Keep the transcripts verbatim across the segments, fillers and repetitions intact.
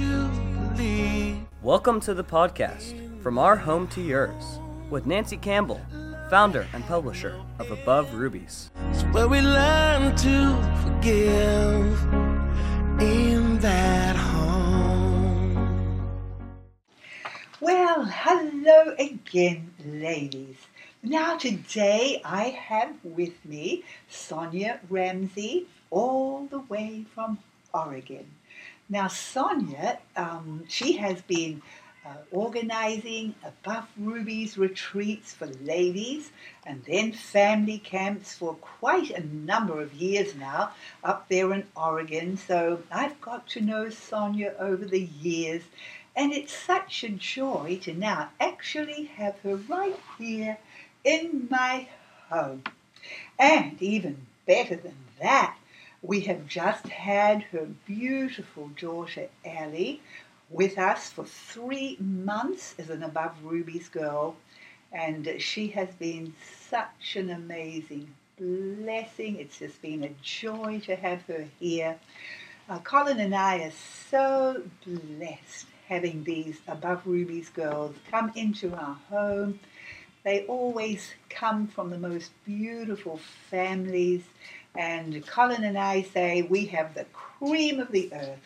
to believe. Welcome to the podcast, From Our Home to Yours, with Nancy Campbell, founder and publisher of Above Rubies. It's where we learn to forgive in that home. Well, hello again, ladies. Now today I have with me Sonia Ramsey, all the way from Oregon. Now Sonia, um, she has been uh, organizing Above Rubies retreats for ladies and then family camps for quite a number of years now up there in Oregon. So I've got to know Sonia over the years, and it's such a joy to now actually have her right here in my home. And even better than that, we have just had her beautiful daughter, Ellie, with us for three months as an Above Rubies girl, and she has been such an amazing blessing. It's just been a joy to have her here. Uh, Colin and I are so blessed having these Above Rubies girls come into our home. They always come from the most beautiful families. And Colin and I say we have the cream of the earth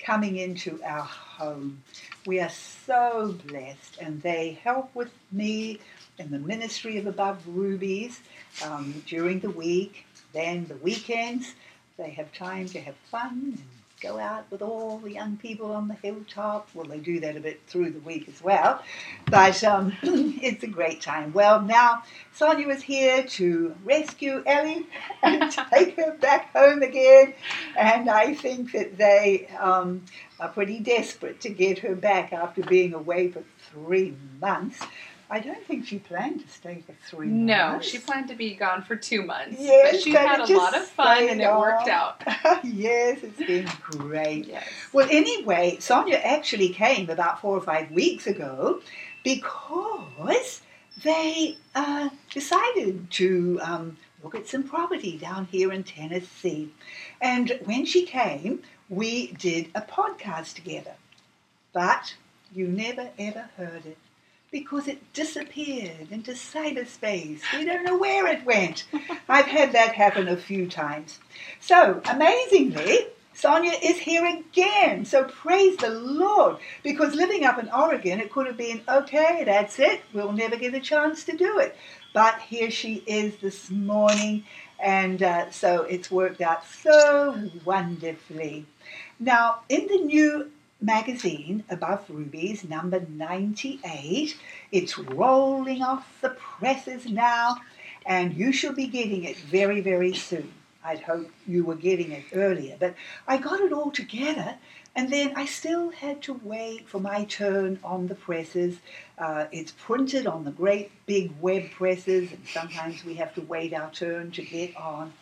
coming into our home. We are so blessed, and they help with me in the ministry of Above Rubies um, during the week. Then the weekends, they have time to have fun and go out with all the young people on the hilltop. Well, they do that a bit through the week as well, but um, it's a great time. Well, now Sonia is here to rescue Ellie and take her back home again, and I think that they um, are pretty desperate to get her back after being away for three months. I don't think she planned to stay for three no, months. No, she planned to be gone for two months. Yes, but she had a lot of fun and it on. worked out. Yes, it's been great. Yes. Well, anyway, Sonia actually came about four or five weeks ago because they uh, decided to um, look at some property down here in Tennessee. And when she came, we did a podcast together. But you never, ever heard it, because it disappeared into cyberspace. We don't know where it went. I've had that happen a few times. So, amazingly, Sonia is here again. So praise the Lord, because living up in Oregon, it could have been, okay, that's it. We'll never get a chance to do it. But here she is this morning, and uh, so it's worked out so wonderfully. Now, in the new magazine, Above Rubies, number ninety-eight. It's rolling off the presses now, and you shall be getting it very, very soon. I'd hope you were getting it earlier, but I got it all together, and then I still had to wait for my turn on the presses. Uh, it's printed on the great big web presses, and sometimes we have to wait our turn to get on.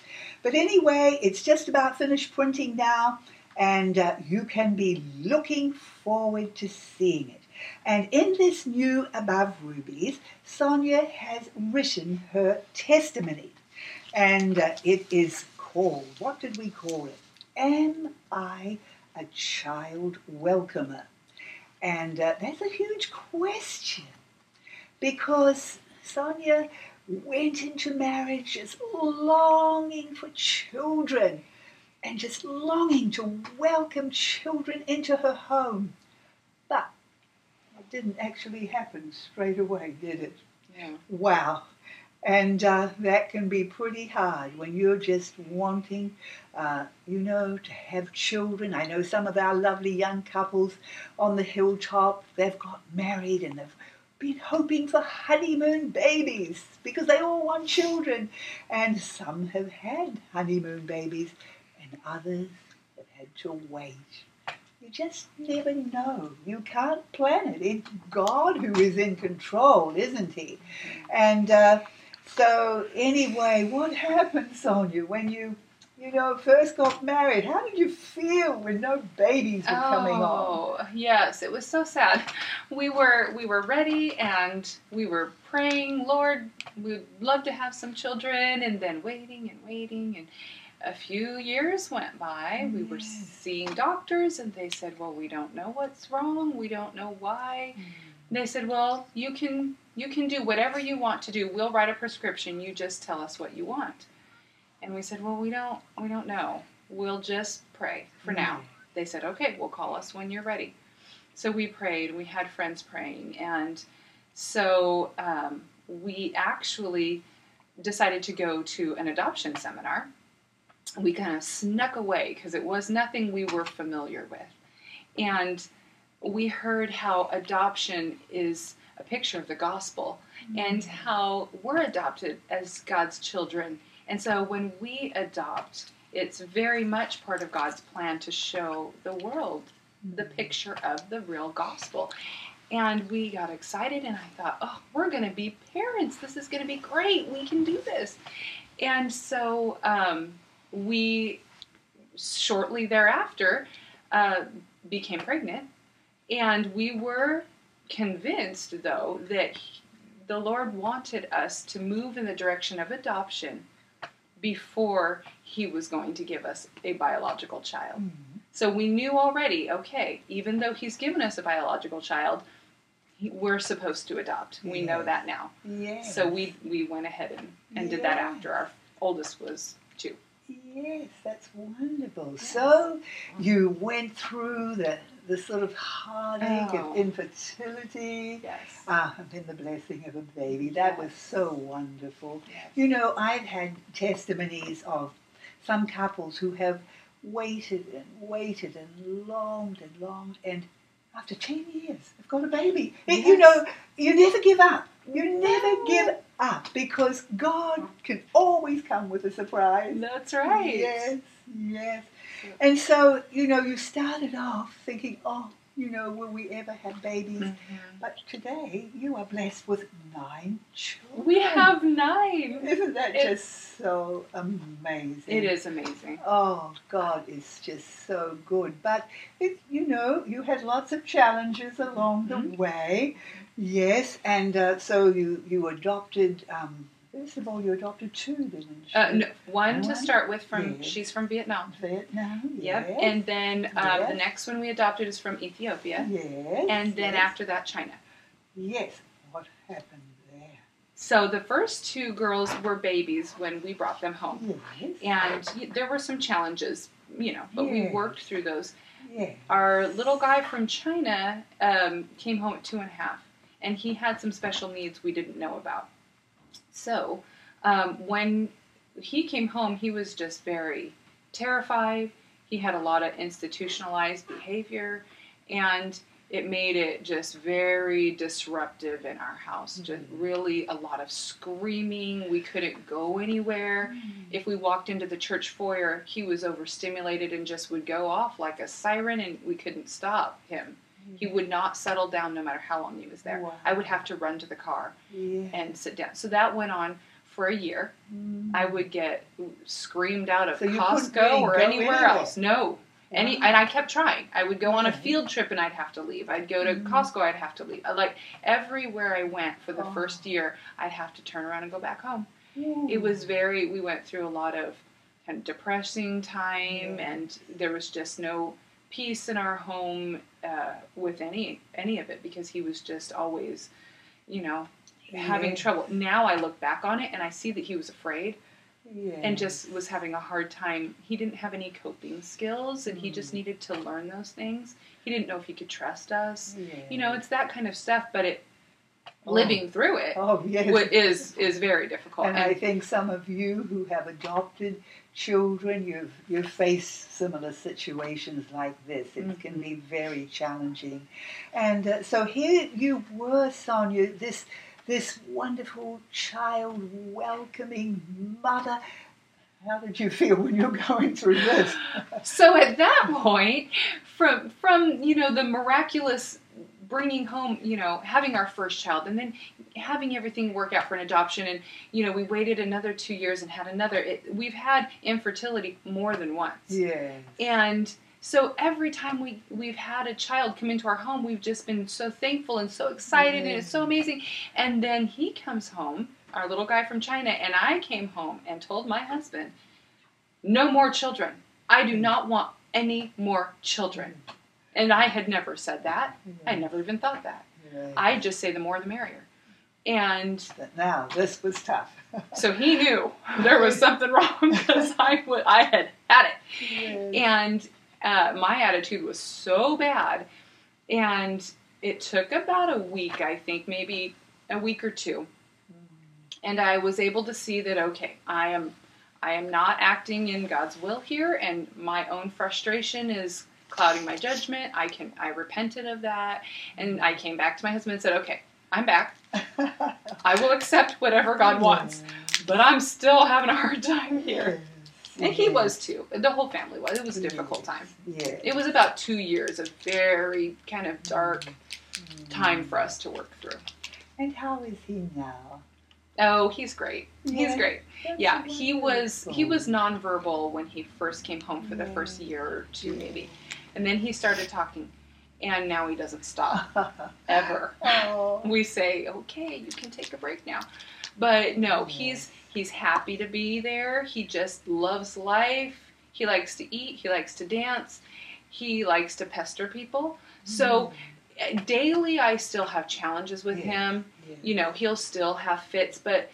But anyway, it's just about finished printing now, and uh, you can be looking forward to seeing it. And in this new Above Rubies, Sonia has written her testimony, and uh, it is called, what did we call it? Am I a Child Welcomer? And uh, that's a huge question, because Sonia went into marriage just longing for children, and just longing to welcome children into her home. But it didn't actually happen straight away, did it? Yeah. Wow. And uh, that can be pretty hard when you're just wanting, uh, you know, to have children. I know some of our lovely young couples on the hilltop, they've got married and they've been hoping for honeymoon babies because they all want children. And some have had honeymoon babies, and others have had to wait. You just never know. You can't plan it. It's God who is in control, isn't he? And uh, so anyway, what happened, Sonia, when you, you know, first got married? How did you feel when no babies were oh, coming on? Oh, yes, it was so sad. We were we were ready, and we were praying, Lord, we'd love to have some children, and then waiting and waiting and a few years went by. We were seeing doctors, and they said, well, we don't know what's wrong. We don't know why. And they said, well, you can you can do whatever you want to do. We'll write a prescription. You just tell us what you want. And we said, well, we don't we don't know. We'll just pray for now. They said, okay, well, call us when you're ready. So we prayed. We had friends praying. And so um, we actually decided to go to an adoption seminar. We kind of snuck away because it was nothing we were familiar with. And we heard how adoption is a picture of the gospel, mm-hmm. and how we're adopted as God's children. And so when we adopt, it's very much part of God's plan to show the world the picture of the real gospel. And we got excited, and I thought, oh, we're going to be parents. This is going to be great. We can do this. And so um, we shortly thereafter uh, became pregnant, and we were convinced, though, that the Lord wanted us to move in the direction of adoption before he was going to give us a biological child. Mm-hmm. So we knew already, okay, even though he's given us a biological child, we're supposed to adopt. We yes. know that now. Yes. So we, we went ahead and, and yes. did that after our oldest was two. Yes, that's wonderful. Yes. So you went through the, the sort of heartache oh. of infertility. Yes. Ah, and then the blessing of a baby. That yes. was so wonderful. Yes. You know, I've had testimonies of some couples who have waited and waited and longed and longed, and after ten years they've got a baby. Yes. You know, you never give up. You never no. give up, because God can always come with a surprise. That's right. Yes, yes. And so, you know, you started off thinking, oh, you know, will we ever have babies? Mm-hmm. But today, you are blessed with nine children. We have nine. Isn't that it's, just so amazing? It is amazing. Oh, God is just so good. But, it, you know, you had lots of challenges along mm-hmm. the way. Yes, and uh, so you, you adopted, um, first of all, you adopted two, didn't you? Uh, no, one, one to start with from, yes. she's from Vietnam. Vietnam, yes. Yep, and then um, yes. the next one we adopted is from Ethiopia. Yes. And then yes. after that, China. Yes. What happened there? So the first two girls were babies when we brought them home. Yes. And there were some challenges, you know, but yes. we worked through those. Yes. Our little guy from China um, came home at two and a half, and he had some special needs we didn't know about. So um, when he came home, he was just very terrified. He had a lot of institutionalized behavior, and it made it just very disruptive in our house. Mm-hmm. Just really a lot of screaming. We couldn't go anywhere. Mm-hmm. If we walked into the church foyer, he was overstimulated and just would go off like a siren, and we couldn't stop him. He would not settle down no matter how long he was there. Wow. I would have to run to the car yeah. and sit down. So that went on for a year. Mm. I would get screamed out of so Costco or anywhere anyway. else. No. Wow. Any, and I kept trying. I would go okay. on a field trip and I'd have to leave. I'd go to mm. Costco, I'd have to leave. Like everywhere I went for the oh. first year, I'd have to turn around and go back home. Mm. It was very, we went through a lot of kind of depressing time, yeah. and there was just no peace in our home uh, with any any of it, because he was just always, you know, yes. having trouble. Now I look back on it and I see that he was afraid yes. and just was having a hard time. He didn't have any coping skills, and mm. he just needed to learn those things. He didn't know if he could trust us. Yes. You know, it's that kind of stuff, but it oh. living through it oh, yes. is, is very difficult. And, and I think some of you who have adopted children, you've you've faced similar situations like this. It mm-hmm. can be very challenging, and uh, so here you were, Sonia, this this wonderful child welcoming mother. How did you feel when you're going through this? So at that point, from from you know the miraculous bringing home, you know, having our first child, and then having everything work out for an adoption, and, you know, we waited another two years and had another. It, we've had infertility more than once. Yeah. And so every time we, we've had a child come into our home, we've just been so thankful and so excited, yeah. and it's so amazing. And then he comes home, our little guy from China, and I came home and told my husband, no more children. I do not want any more children. And I had never said that. Yeah. I never even thought that. Yeah. I just say the more the merrier. And but now this was tough. So he knew there was something wrong because I, I had had it. Yeah. And uh, my attitude was so bad. And it took about a week, I think, maybe a week or two. And I was able to see that, okay, I am I am not acting in God's will here, and my own frustration is clouding my judgment. I can I repented of that, and I came back to my husband and said, okay, I'm back. I will accept whatever God wants, but I'm still having a hard time here. And he was too. The whole family was. It was a difficult time. Yeah. It was about two years of very kind of dark time for us to work through. And how is he now? Oh, he's great. He's yeah, great. Yeah, he was he was nonverbal when he first came home for the first year or two maybe. And then he started talking, and now he doesn't stop ever. Oh. We say, "Okay, you can take a break now." But no, he's he's happy to be there. He just loves life. He likes to eat, he likes to dance. He likes to pester people. So daily, I still have challenges with yeah. him. Yeah. You know, he'll still have fits, but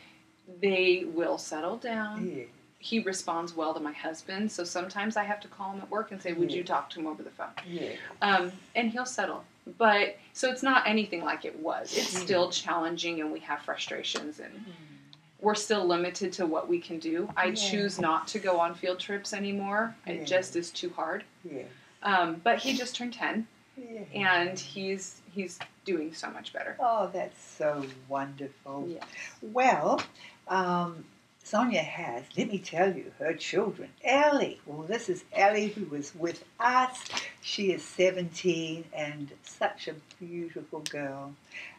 they will settle down. Yeah. He responds well to my husband, so sometimes I have to call him at work and say, would yeah. you talk to him over the phone? Yeah. Um, and he'll settle. But, so it's not anything like it was. It's mm-hmm. still challenging, and we have frustrations, and mm-hmm. we're still limited to what we can do. I yeah. choose not to go on field trips anymore. Yeah. It just is too hard. Yeah. Um, but he just turned ten. Yeah. And he's he's doing so much better. Oh, that's so wonderful. Yes. Well, um, Sonia has, let me tell you, her children. Ellie, well, this is Ellie who was with us. She is seventeen and such a beautiful girl.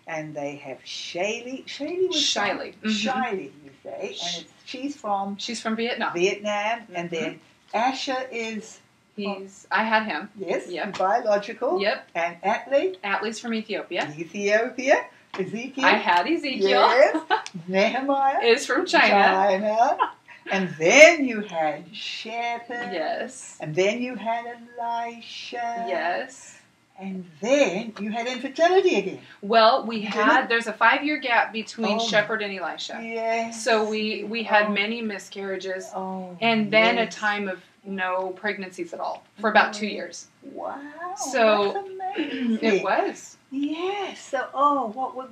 And they have Shaylee. Shaylee was Shaylee. Mm-hmm. Shaylee, you say. And it's, she's from... She's from Vietnam. Vietnam. Mm-hmm. And then Asher is... He's, I had him. Yes, yep. Biological. Yep. And Atlee. Atlee's from Ethiopia. Ethiopia. Ezekiel. I had Ezekiel. Yes. Nehemiah. Is from China. China. And then you had Shepherd. Yes. And then you had Elisha. Yes. And then you had infertility again. Well, we had, there's a five-year gap between oh, Shepherd and Elisha. Yes. So we, we had oh. many miscarriages. Oh, and then yes. a time of no pregnancies at all for about two years. Wow. So that's amazing. It was. Yes. So, oh, what would,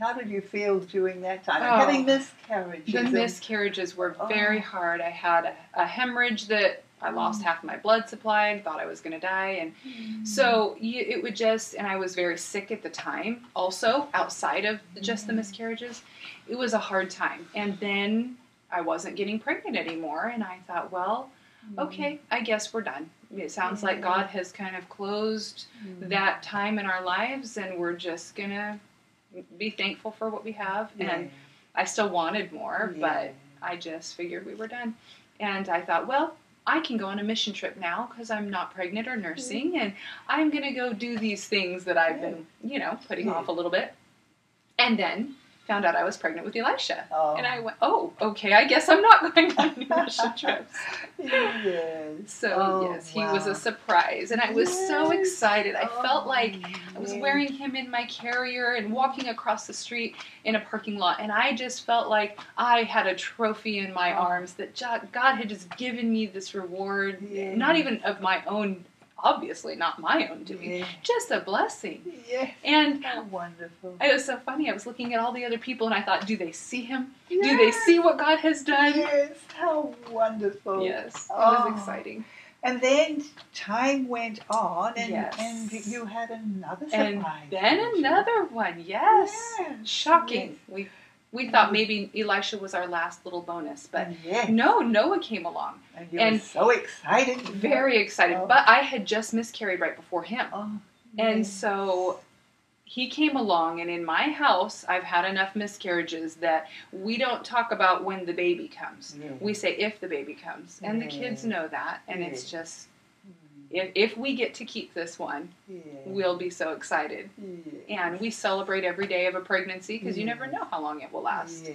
how did you feel during that time? Oh, having miscarriages. The miscarriages were oh. very hard. I had a, a hemorrhage that I lost mm. half my blood supply and thought I was going to die. And mm. so you, it would just, and I was very sick at the time also, outside of mm. just the miscarriages. It was a hard time. And then I wasn't getting pregnant anymore. And I thought, well, okay, I guess we're done. It sounds like God has kind of closed mm. that time in our lives, and we're just going to be thankful for what we have. Yeah. And I still wanted more, yeah. but I just figured we were done. And I thought, well, I can go on a mission trip now because I'm not pregnant or nursing, mm. and I'm going to go do these things that I've yeah. been, you know, putting yeah. off a little bit. And then found out I was pregnant with Elisha. Oh. And I went, oh, okay, I guess I'm not going on any mission trips. Yes. So, oh, yes, he wow. was a surprise. And I was yes. so excited. I oh, felt like yes. I was wearing him in my carrier and walking across the street in a parking lot. And I just felt like I had a trophy in my oh. arms that God had just given me this reward, yes. not even of my own, obviously not my own doing, yeah. just a blessing. Yes. And how wonderful. It was so funny. I was looking at all the other people and I thought, do they see him? Yes. Do they see what God has done? Yes, how wonderful. Yes, oh. it was exciting. And then time went on, and, yes. and you had another surprise. And then another one, yes. yes. Shocking. Yes. We We thought maybe Elisha was our last little bonus, but yes. no, Noah came along. And you and were so excited. Very excited. Oh. But I had just miscarried right before him. Oh, and yes. so he came along, and in my house, I've had enough miscarriages that we don't talk about when the baby comes. Yes. We say if the baby comes, and yes. the kids know that, and yes. it's just... If, if we get to keep this one, yeah. we'll be so excited. Yeah. And we celebrate every day of a pregnancy because yeah. you never know how long it will last. Yeah. Yeah.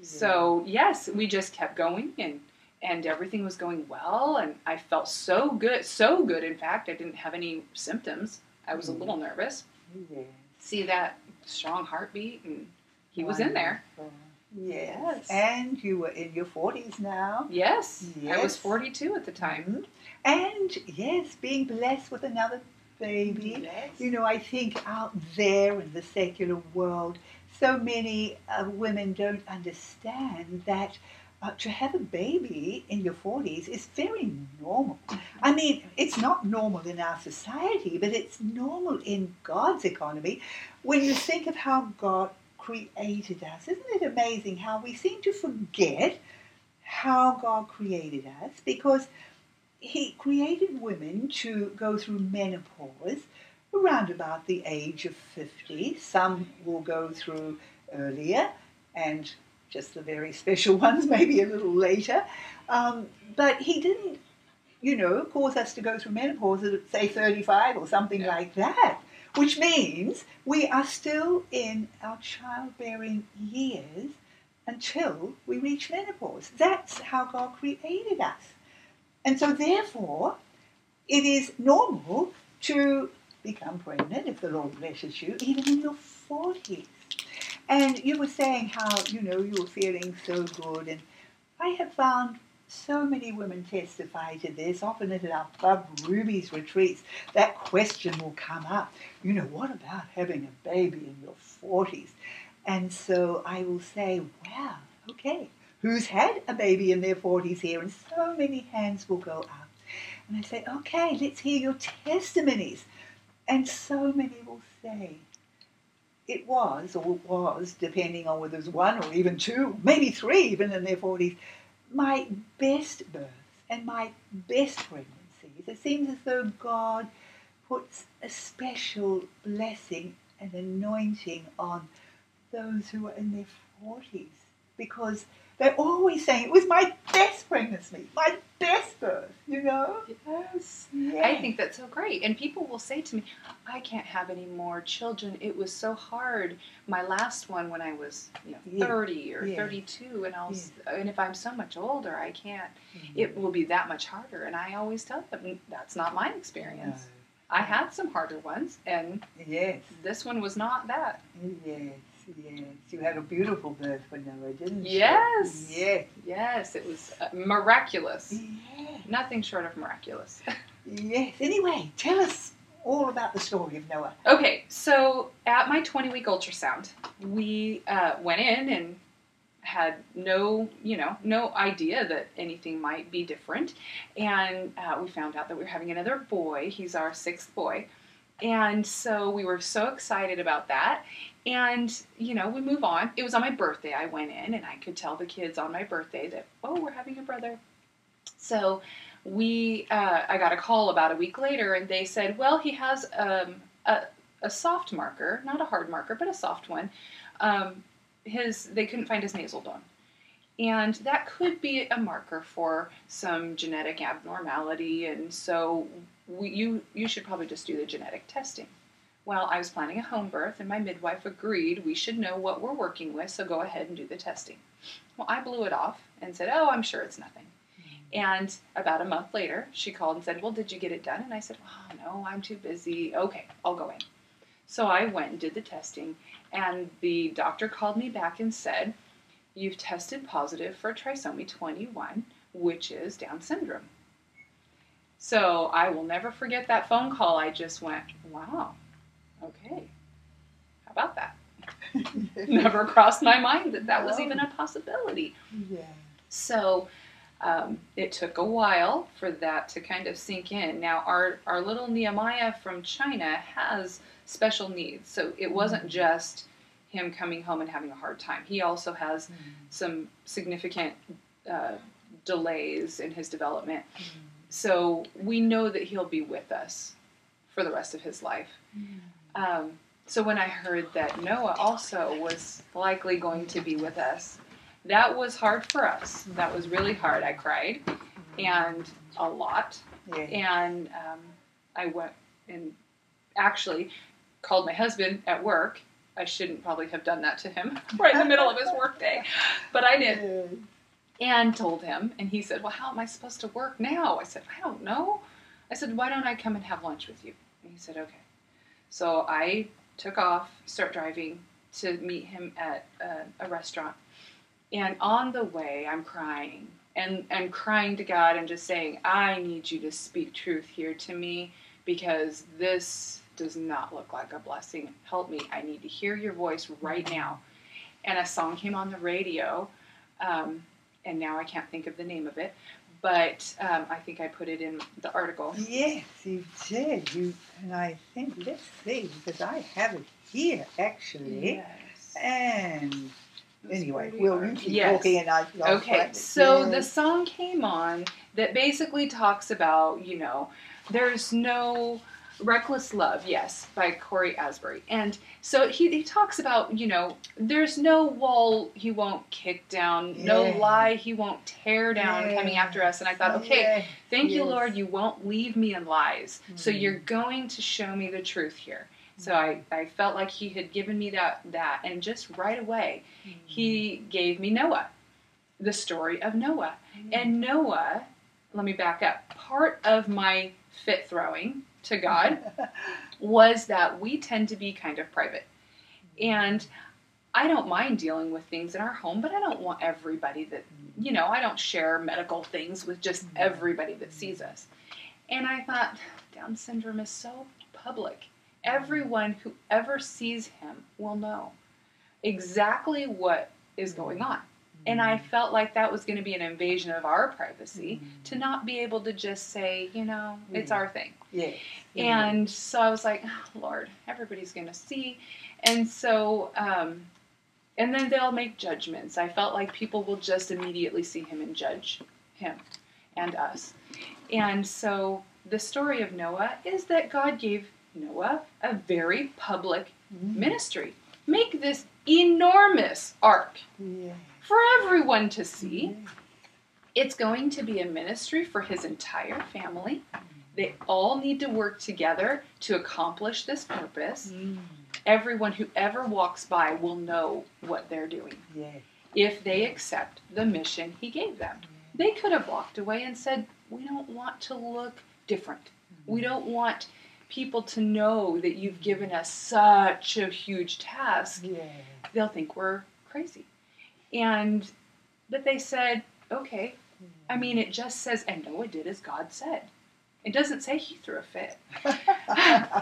So, yes, we just kept going, and and everything was going well, and I felt so good, so good, in fact, I didn't have any symptoms. I was mm-hmm. a little nervous. Yeah. See that strong heartbeat, and he Wonderful. was in there. Yes. yes. And you were in your forties now. Yes. yes. I was forty-two at the time. Mm-hmm. And, yes, being blessed with another baby. Yes. You know, I think out there in the secular world, so many uh, women don't understand that Uh, to have a baby in your forties is very normal. I mean, it's not normal in our society, but it's normal in God's economy. When you think of how God created us, isn't it amazing how we seem to forget how God created us? Because He created women to go through menopause around about the age of fifty. Some will go through earlier, and just the very special ones, maybe a little later. Um, but he didn't, you know, cause us to go through menopause at, say, thirty-five or something yeah. like that, which means we are still in our childbearing years until we reach menopause. That's how God created us. And so, therefore, it is normal to become pregnant, if the Lord blesses you, even in your forties. And you were saying how, you know, you were feeling so good. And I have found so many women testify to this, often at our Above Rubies retreats. That question will come up. You know, what about having a baby in your forties? And so I will say, wow, okay, who's had a baby in their forties here? And so many hands will go up. And I say, okay, let's hear your testimonies. And so many will say, it was, or was, depending on whether it was one or even two, maybe three even in their forties, my best births and my best pregnancies. It seems as though God puts a special blessing and anointing on those who are in their forties, because they're always saying, it was my best pregnancy, my best birth, you know? Yes. Yeah. I think that's so great. And people will say to me, I can't have any more children. It was so hard. My last one when I was you know, yeah. thirty or yeah. thirty-two, and, I'll, yeah. and if I'm so much older, I can't. Mm-hmm. It will be that much harder. And I always tell them, that's not my experience. No. I had some harder ones, and yes. this one was not that. Yes. Yes, you had a beautiful birth for Noah, didn't you? Yes. Yes. Yes, it was miraculous. Yes. Nothing short of miraculous. Yes. Anyway, tell us all about the story of Noah. Okay, so at my twenty-week ultrasound, we uh, went in and had no, you know, no idea that anything might be different. And uh, we found out that we were having another boy. He's our sixth boy. And so we were so excited about that. And, you know, we move on. It was on my birthday I went in, and I could tell the kids on my birthday that, oh, we're having a brother. So we, uh, I got a call about a week later, and they said, well, he has um, a, a soft marker, not a hard marker, but a soft one. Um, his, they couldn't find his nasal dome. And that could be a marker for some genetic abnormality, and so we, you, you should probably just do the genetic testing. Well, I was planning a home birth, and my midwife agreed we should know what we're working with, so go ahead and do the testing. Well, I blew it off and said, oh, I'm sure it's nothing. Mm-hmm. And about a month later, she called and said, well, did you get it done? And I said, oh, no, I'm too busy. Okay, I'll go in. So I went and did the testing, and the doctor called me back and said, you've tested positive for trisomy twenty-one, which is Down syndrome. So I will never forget that phone call. I just went, wow. Okay, how about that? Never crossed my mind that that no. was even a possibility. Yeah. So um, it took a while for that to kind of sink in. Now, our, our little Nehemiah from China has special needs, so it wasn't just him coming home and having a hard time. He also has mm. some significant uh, delays in his development. Mm. So we know that he'll be with us for the rest of his life. Yeah. Um, so when I heard that Noah also was likely going to be with us, that was hard for us. That was really hard. I cried, and a lot. Yeah. And um, I went and actually called my husband at work. I shouldn't probably have done that to him right in the middle of his work day, but I did. and told him. And he said, well, how am I supposed to work now? I said, I don't know. I said, why don't I come and have lunch with you? And he said, okay. So I took off, start driving to meet him at a, a restaurant. And on the way, I'm crying and, and crying to God and just saying, I need you to speak truth here to me because this does not look like a blessing. Help me. I need to hear your voice right now. And a song came on the radio, um, and now I can't think of the name of it, but um, I think I put it in the article. Yes, you did. You and I think, let's see, because I have it here, actually. Yes. And anyway, we'll yes. okay, and I okay. So the song came on that basically talks about, you know, there's no... Reckless Love, yes, by Corey Asbury. And so he, he talks about, you know, there's no wall he won't kick down, yeah. no lie he won't tear down yeah. coming after us. And I thought, okay, yeah. thank yes. you, Lord, you won't leave me in lies. Mm-hmm. So you're going to show me the truth here. Mm-hmm. So I, I felt like he had given me that, that. And just right away, mm-hmm. he gave me Noah, the story of Noah. Mm-hmm. And Noah, let me back up, part of my fit throwing to God was that we tend to be kind of private. And I don't mind dealing with things in our home, but I don't want everybody that, you know, I don't share medical things with just everybody that sees us. And I thought, Down syndrome is so public. Everyone who ever sees him will know exactly what is going on. And I felt like that was going to be an invasion of our privacy mm-hmm. to not be able to just say, you know, mm-hmm. it's our thing. Yes. And mm-hmm. so I was like, oh, Lord, everybody's going to see. And so, um, and then they'll make judgments. I felt like people will just immediately see him and judge him and us. And so the story of Noah is that God gave Noah a very public mm-hmm. ministry. Make this enormous ark. Yeah. For everyone to see. It's going to be a ministry for his entire family. They all need to work together to accomplish this purpose. Mm. Everyone who ever walks by will know what they're doing yeah. if they accept the mission he gave them. They could have walked away and said, we don't want to look different. We don't want people to know that you've given us such a huge task. Yeah. They'll think we're crazy. And, but they said, okay, I mean, it just says, and Noah did as God said. It doesn't say he threw a fit.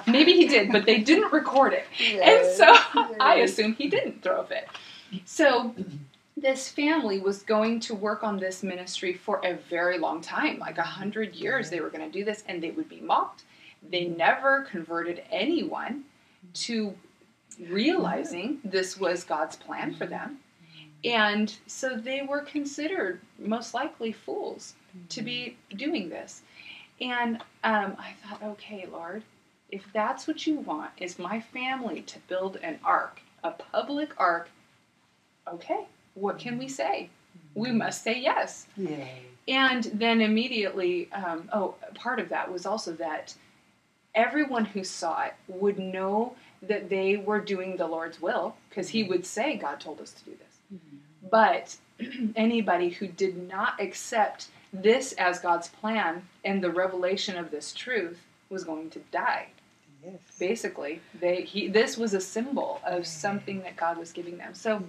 Maybe he did, but they didn't record it. Yes, and so yes. I assume he didn't throw a fit. So this family was going to work on this ministry for a very long time, like a hundred years yes. they were going to do this, and they would be mocked. They never converted anyone to realizing this was God's plan for them. And so they were considered most likely fools mm-hmm. to be doing this. And um, I thought, okay, Lord, if that's what you want, is my family to build an ark, a public ark, okay, what can we say? Mm-hmm. We must say yes. Yay. And then immediately, um, oh, part of that was also that everyone who saw it would know that they were doing the Lord's will, because mm-hmm. he would say, God told us to do this. But anybody who did not accept this as God's plan and the revelation of this truth was going to die. Yes. Basically, they, he, this was a symbol of something that God was giving them. So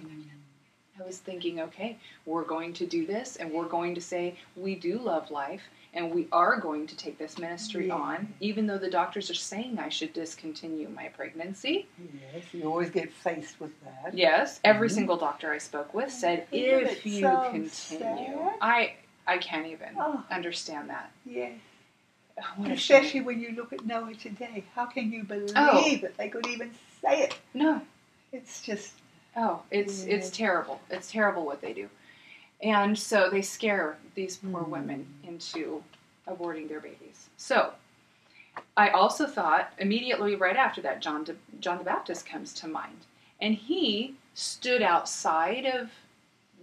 I was thinking, okay, we're going to do this, and we're going to say we do love life, and we are going to take this ministry yeah. on, even though the doctors are saying I should discontinue my pregnancy. Yes, you always get faced with that. Yes, every mm-hmm. single doctor I spoke with said, if you so continue, sad. I I can't even oh. understand that. Yeah. Especially when you look at Noah today. How can you believe oh. that they could even say it? No. It's just... Oh, it's yeah. it's terrible. It's terrible what they do. And so they scare these poor women into aborting their babies. So I also thought immediately right after that, John, De- John the Baptist comes to mind. And he stood outside of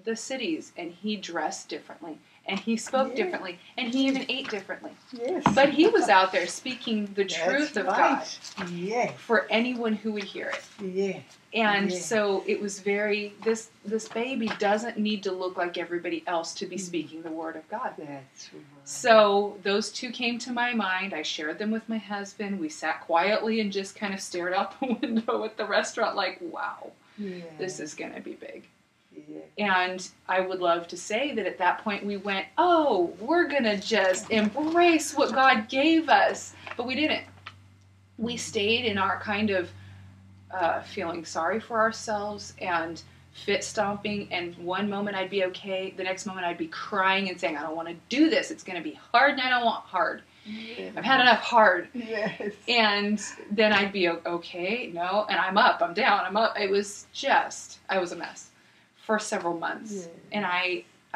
the cities and he dressed differently. and he spoke yeah. differently, and he even ate differently. Yes. But he was out there speaking the That's truth of right. God yeah. for anyone who would hear it. Yeah. And yeah. so it was very, this this baby doesn't need to look like everybody else to be speaking the word of God. That's right. So those two came to my mind. I shared them with my husband. We sat quietly and just kind of stared out the window at the restaurant like, wow, yeah. this is going to be big. Yeah. And I would love to say that at that point we went, oh, we're going to just embrace what God gave us. But we didn't. We stayed in our kind of Uh, feeling sorry for ourselves and fit stomping, and one moment I'd be okay, the next moment I'd be crying and saying, I don't want to do this, it's going to be hard and I don't want hard. Yeah. I've had enough hard. Yes. And then I'd be okay, no, and I'm up, I'm down, I'm up. It was just, I was a mess for several months. Yeah. And I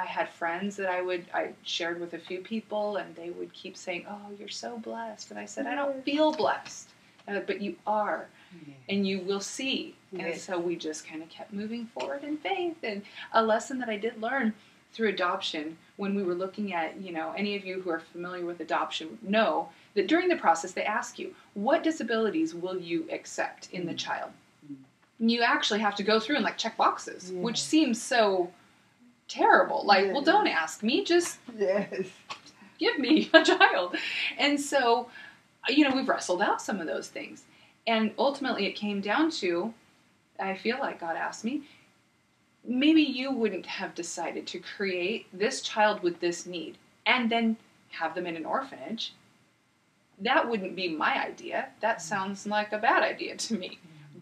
I had friends that I would, I shared with a few people, and they would keep saying, oh, you're so blessed. And I said, I don't feel blessed. Uh, but you are. And you will see. Yes. And so we just kind of kept moving forward in faith. And a lesson that I did learn through adoption, when we were looking at, you know, any of you who are familiar with adoption know that during the process they ask you, what disabilities will you accept in mm. the child? Mm. And you actually have to go through and like check boxes, yeah. which seems so terrible. Like, yes. well, don't ask me, just yes. give me a child. And so, you know, we've wrestled out some of those things. And ultimately it came down to, I feel like God asked me, maybe you wouldn't have decided to create this child with this need and then have them in an orphanage. That wouldn't be my idea. That sounds like a bad idea to me.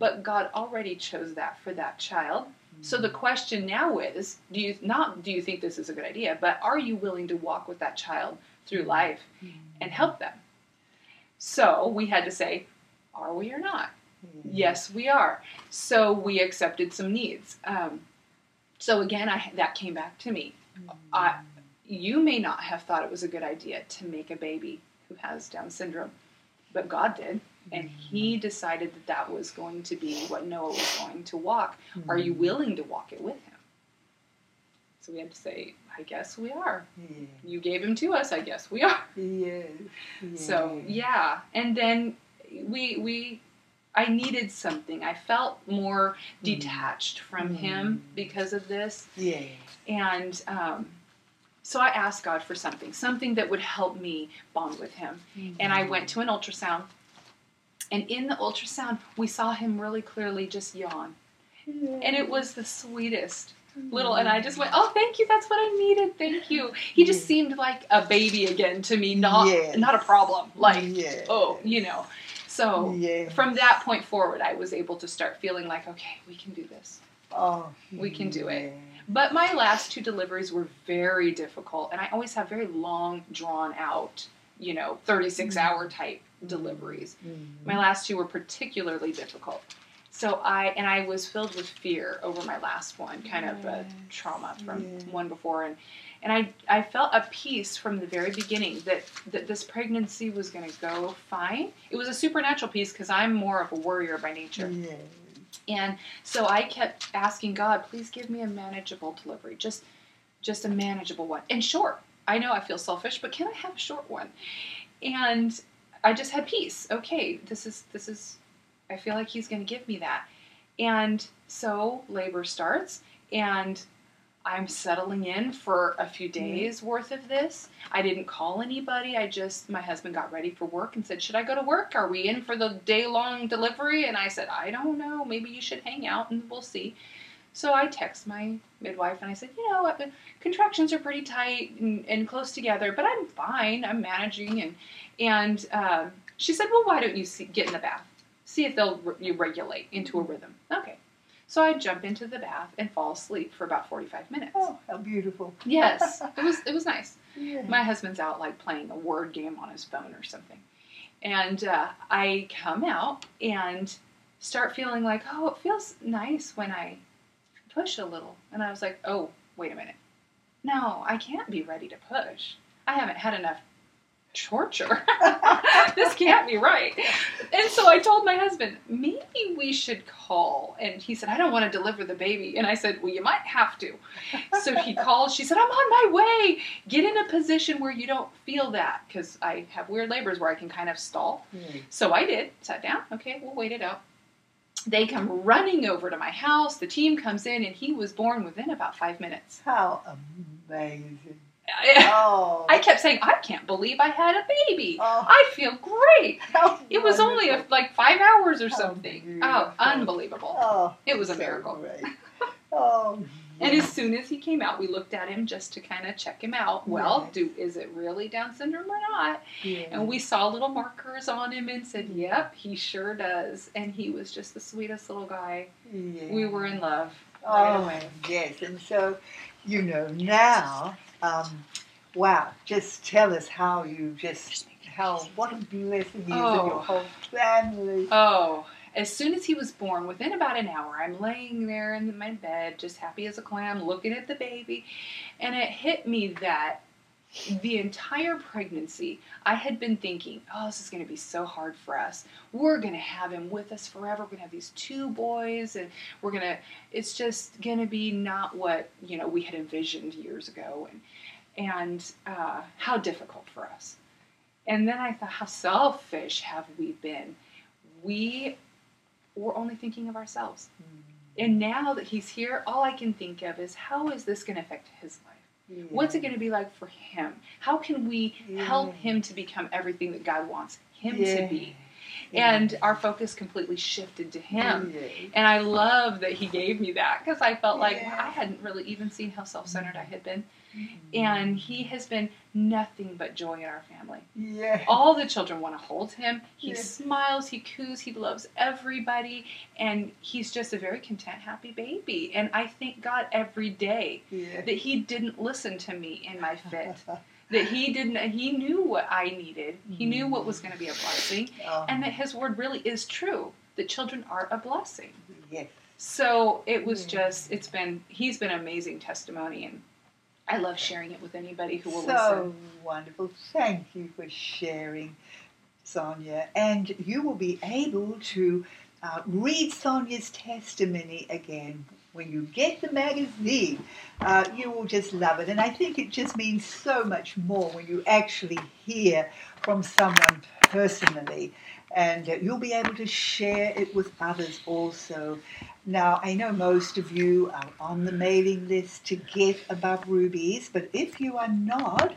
But God already chose that for that child. So the question now is, do you not do you think this is a good idea, but are you willing to walk with that child through life and help them? So we had to say, are we or not? Mm-hmm. Yes, we are. So we accepted some needs. Um, so again, I, that came back to me. Mm-hmm. I, you may not have thought it was a good idea to make a baby who has Down syndrome, but God did. Mm-hmm. And he decided that that was going to be what Noah was going to walk. Mm-hmm. Are you willing to walk it with him? So we had to say, I guess we are. Yeah. You gave him to us, I guess we are. Yes. Yeah. So, yeah. And then We, we, I needed something. I felt more detached from mm. him because of this. Yeah. And um, so I asked God for something, something that would help me bond with him. Mm-hmm. And I went to an ultrasound. And in the ultrasound, we saw him really clearly just yawn. Yeah. And it was the sweetest little, and I just went, oh, thank you, that's what I needed, thank you. He just seemed like a baby again to me, not, yes. not a problem. Like, yes. oh, you know. So yes. from that point forward, I was able to start feeling like, okay, we can do this. Oh, we can yeah. do it. But my last two deliveries were very difficult, and I always have very long, drawn-out, you know, thirty-six hour type mm-hmm. deliveries. Mm-hmm. My last two were particularly difficult. So I, and I was filled with fear over my last one, kind yes. of a trauma from yes. one before. And, and I, I felt a peace from the very beginning that, that this pregnancy was going to go fine. It was a supernatural peace because I'm more of a worrier by nature. Yes. And so I kept asking God, please give me a manageable delivery, just, just a manageable one. And short. I know I feel selfish, but can I have a short one? And I just had peace. Okay, this is, this is. I feel like he's going to give me that. And so labor starts, and I'm settling in for a few days mm-hmm. worth of this. I didn't call anybody. I just, my husband got ready for work and said, should I go to work? Are we in for the day-long delivery? And I said, I don't know. Maybe you should hang out and we'll see. So I text my midwife and I said, you know, contractions are pretty tight and, and close together, but I'm fine. I'm managing. And, and uh, she said, well, why don't you see, get in the bath? See if they'll re- regulate into a rhythm. Okay. So I jump into the bath and fall asleep for about forty-five minutes. Oh, how beautiful. Yes. It was it was nice. Yeah. My husband's out like playing a word game on his phone or something. And uh, I come out and start feeling like, oh, it feels nice when I push a little. And I was like, oh, wait a minute. No, I can't be ready to push. I haven't had enough torture. This can't be right. And so I told my husband, maybe we should call. And he said, I don't want to deliver the baby. And I said, well, you might have to. So he called. She said, I'm on my way. Get in a position where you don't feel that. Because I have weird labors where I can kind of stall. Mm. So I did. Sat down. Okay, we'll wait it out. They come running over to my house. The team comes in, and he was born within about five minutes. How amazing. Oh. I kept saying, I can't believe I had a baby. Oh. I feel great. How it was wonderful. Only a, like five hours or How something. Beautiful. Oh, unbelievable. Oh, it was a so miracle. Great. Oh, yeah. And as soon as he came out, we looked at him just to kind of check him out. Well, yes. do is it really Down syndrome or not? Yeah. And we saw little markers on him and said, yep, he sure does. And he was just the sweetest little guy. Yeah. We were in love. Oh, right away. Yes. And so, you know, now... Um, wow, just tell us how you just, how, what a blessing you oh. and your whole family. Oh, as soon as he was born, within about an hour, I'm laying there in my bed, just happy as a clam, looking at the baby, and it hit me that the entire pregnancy, I had been thinking, oh, this is going to be so hard for us. We're going to have him with us forever. We're going to have these two boys, and we're going to, it's just going to be not what, you know, we had envisioned years ago, and and uh, how difficult for us. And then I thought, how selfish have we been? We were only thinking of ourselves. Mm-hmm. And now that he's here, all I can think of is, how is this going to affect his life? Yeah. What's it going to be like for him? How can we yeah. help him to become everything that God wants him yeah. to be? Yeah. And our focus completely shifted to him. Yeah. And I love that he gave me that, because I felt yeah. like, well, I hadn't really even seen how self-centered I had been. Mm-hmm. And he has been nothing but joy in our family. Yeah. All the children want to hold him. He yeah. smiles, he coos, he loves everybody, and he's just a very content, happy baby. And I thank God every day yeah. that he didn't listen to me in my fit. That he didn't, he knew what I needed. He knew what was going to be a blessing, um, and that his word really is true. That children are a blessing. Yes. So it was yeah. just, it's been, he's been an amazing testimony, and I love sharing it with anybody who will so listen. So wonderful. Thank you for sharing, Sonia. And you will be able to uh, read Sonia's testimony again when you get the magazine. Uh, you will just love it. And I think it just means so much more when you actually hear from someone personally. And uh, you'll be able to share it with others also. Now, I know most of you are on the mailing list to get Above Rubies, but if you are not,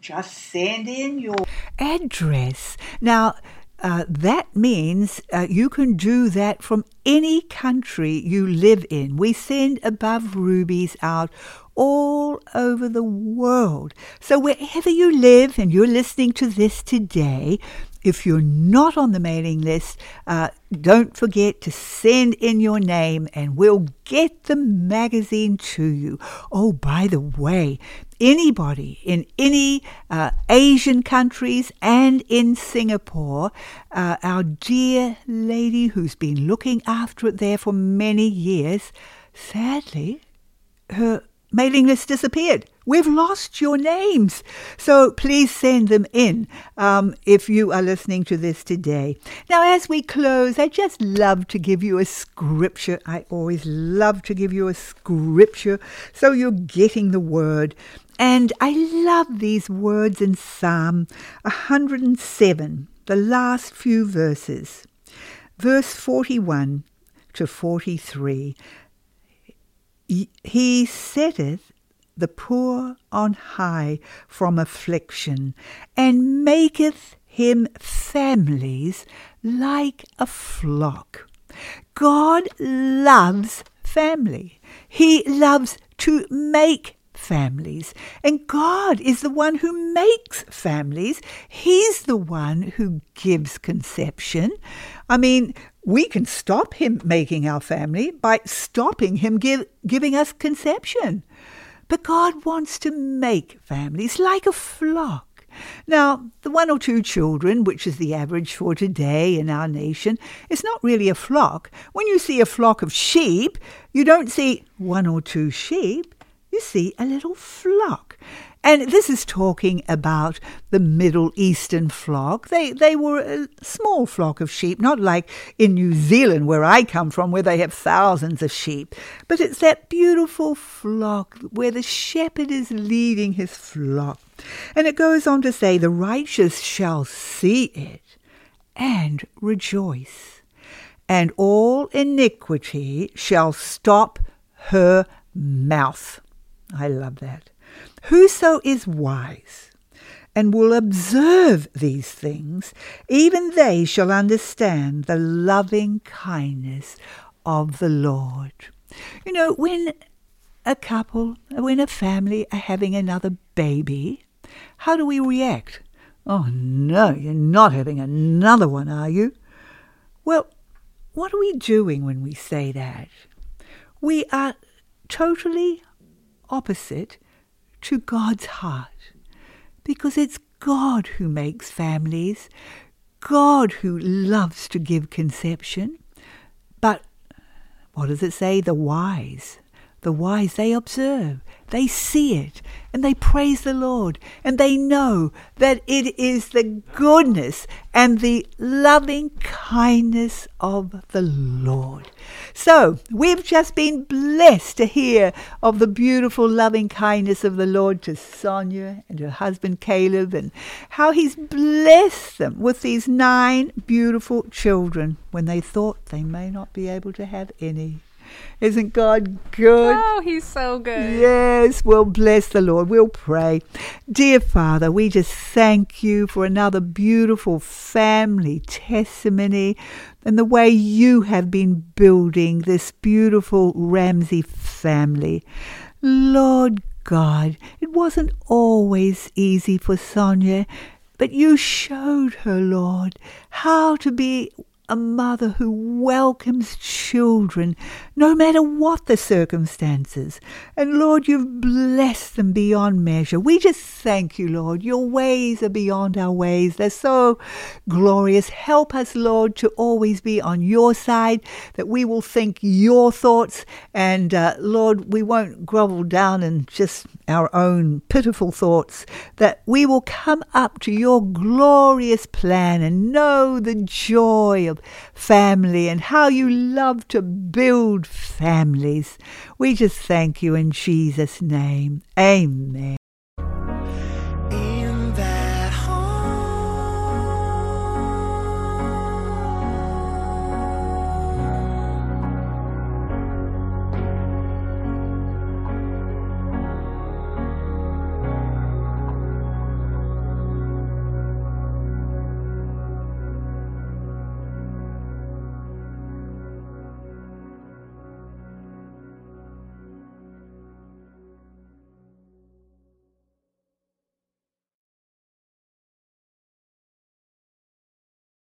just send in your address. Now, uh, that means uh, you can do that from any country you live in. We send Above Rubies out all over the world. So wherever you live and you're listening to this today, if you're not on the mailing list, uh, don't forget to send in your name and we'll get the magazine to you. Oh, by the way, anybody in any uh, Asian countries and in Singapore, uh, our dear lady who's been looking after it there for many years, sadly, her mailing list disappeared. We've lost your names. So please send them in um, if you are listening to this today. Now, as we close, I just love to give you a scripture. I always love to give you a scripture so you're getting the word. And I love these words in Psalm one hundred seven, the last few verses. Verse forty-one to forty-three. He setteth the poor on high from affliction, and maketh him families like a flock. God loves family. He loves to make families. And God is the one who makes families. He's the one who gives conception. I mean, we can stop him making our family by stopping him give, giving us conception. But God wants to make families like a flock. Now, the one or two children, which is the average for today in our nation, is not really a flock. When you see a flock of sheep, you don't see one or two sheep. You see a little flock. And this is talking about the Middle Eastern flock. They they were a small flock of sheep, not like in New Zealand where I come from, where they have thousands of sheep. But it's that beautiful flock where the shepherd is leading his flock. And it goes on to say, the righteous shall see it and rejoice, and all iniquity shall stop her mouth. I love that. Whoso is wise and will observe these things, even they shall understand the loving kindness of the Lord. You know, when a couple, when a family are having another baby, how do we react? Oh no, you're not having another one, are you? Well, what are we doing when we say that? We are totally opposite to God's heart, because it's God who makes families, God who loves to give conception. But what does it say? The wise, the wise, they observe, they see it, and they praise the Lord, and they know that it is the goodness and the loving kindness of the Lord. So we've just been blessed to hear of the beautiful loving kindness of the Lord to Sonia and her husband Caleb, and how he's blessed them with these nine beautiful children when they thought they may not be able to have any. Isn't God good? Oh, he's so good. Yes, well, bless the Lord. We'll pray. Dear Father, we just thank you for another beautiful family testimony and the way you have been building this beautiful Ramsey family. Lord God, it wasn't always easy for Sonia, but you showed her, Lord, how to be a mother who welcomes children, no matter what the circumstances. And Lord, you've blessed them beyond measure. We just thank you, Lord. Your ways are beyond our ways. They're so glorious. Help us, Lord, to always be on your side, that we will think your thoughts. And uh, Lord, we won't grovel down in just our own pitiful thoughts, that we will come up to your glorious plan and know the joy of family and how you love to build families. We just thank you in Jesus' name. Amen.